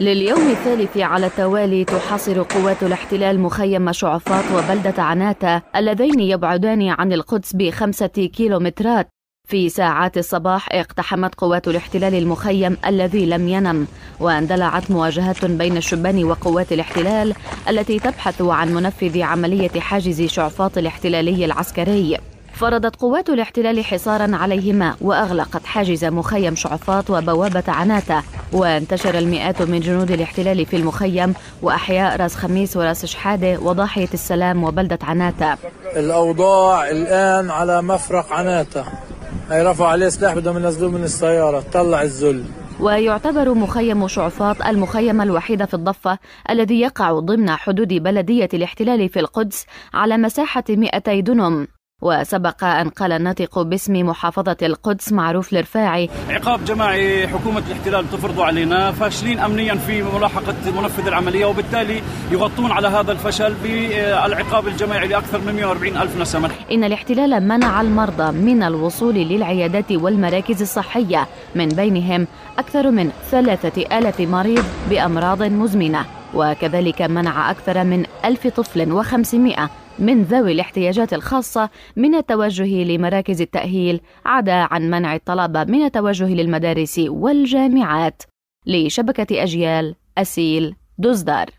لليوم الثالث على التوالي تحاصر قوات الاحتلال مخيم شعفاط وبلدة عناتا اللذين يبعدان عن القدس ب5 كيلومترات. في ساعات الصباح اقتحمت قوات الاحتلال المخيم الذي لم ينم، واندلعت مواجهات بين الشبان وقوات الاحتلال التي تبحث عن منفذ عملية حاجز شعفاط الاحتلالي العسكري. فرضت قوات الاحتلال حصارا عليهما وأغلقت حاجز مخيم شعفاط وبوابة عناتا، وانتشر المئات من جنود الاحتلال في المخيم وأحياء رأس خميس وراس شحادة وضاحية السلام وبلدة عناتا. الأوضاع الآن على مفرق عناتا، هي رفع عليه سلاح بدهم ينزلوه من السيارة، طلع الذل. ويعتبر مخيم شعفاط المخيم الوحيد في الضفة الذي يقع ضمن حدود بلدية الاحتلال في القدس على مساحة 200 دنم. وسبق أن قال الناطق باسم محافظة القدس معروف لرفاعي: عقاب جماعي حكومة الاحتلال بتفرضه علينا، فاشلين أمنيا في ملاحقة منفذ العملية، وبالتالي يغطون على هذا الفشل بالعقاب الجماعي لأكثر من 140,000 نسمة. إن الاحتلال منع المرضى من الوصول للعيادات والمراكز الصحية، من بينهم أكثر من 3000 مريض بأمراض مزمنة، وكذلك منع أكثر من 1500 طفل من ذوي الاحتياجات الخاصة من التوجه لمراكز التأهيل، عدا عن منع الطلبة من التوجه للمدارس والجامعات. لشبكة أجيال، أسيل دزدار.